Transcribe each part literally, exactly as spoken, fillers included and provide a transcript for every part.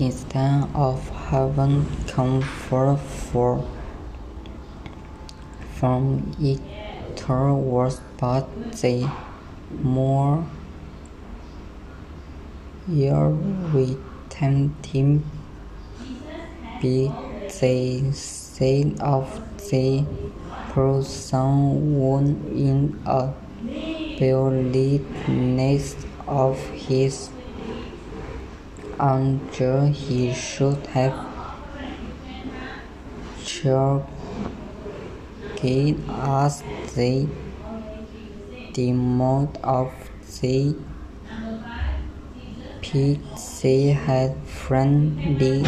instead of having comfort for, from each was but the more irritating be the state of the person wound in a belly nest of his anger. He should have charged as the demon of the pit. They had friendly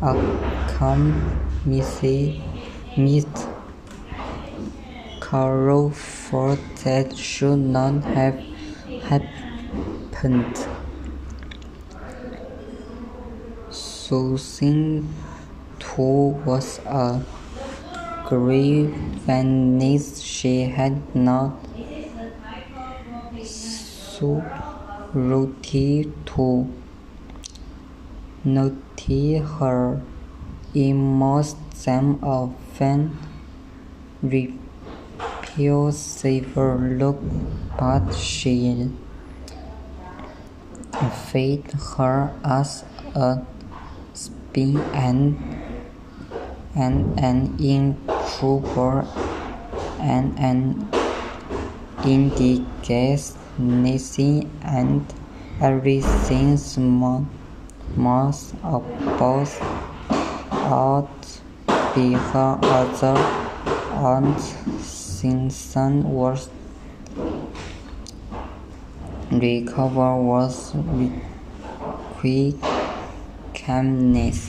accompaniment. Carol for that should not have happened. Susan too was a grievance. She had not scrupulously to notice her emotions, often repulsive look, but she fed her as a being an, an, an intruder and an indicates nothing and everything small, most of both ought be her other. Aunt Simpson was recover was quick. Calmness.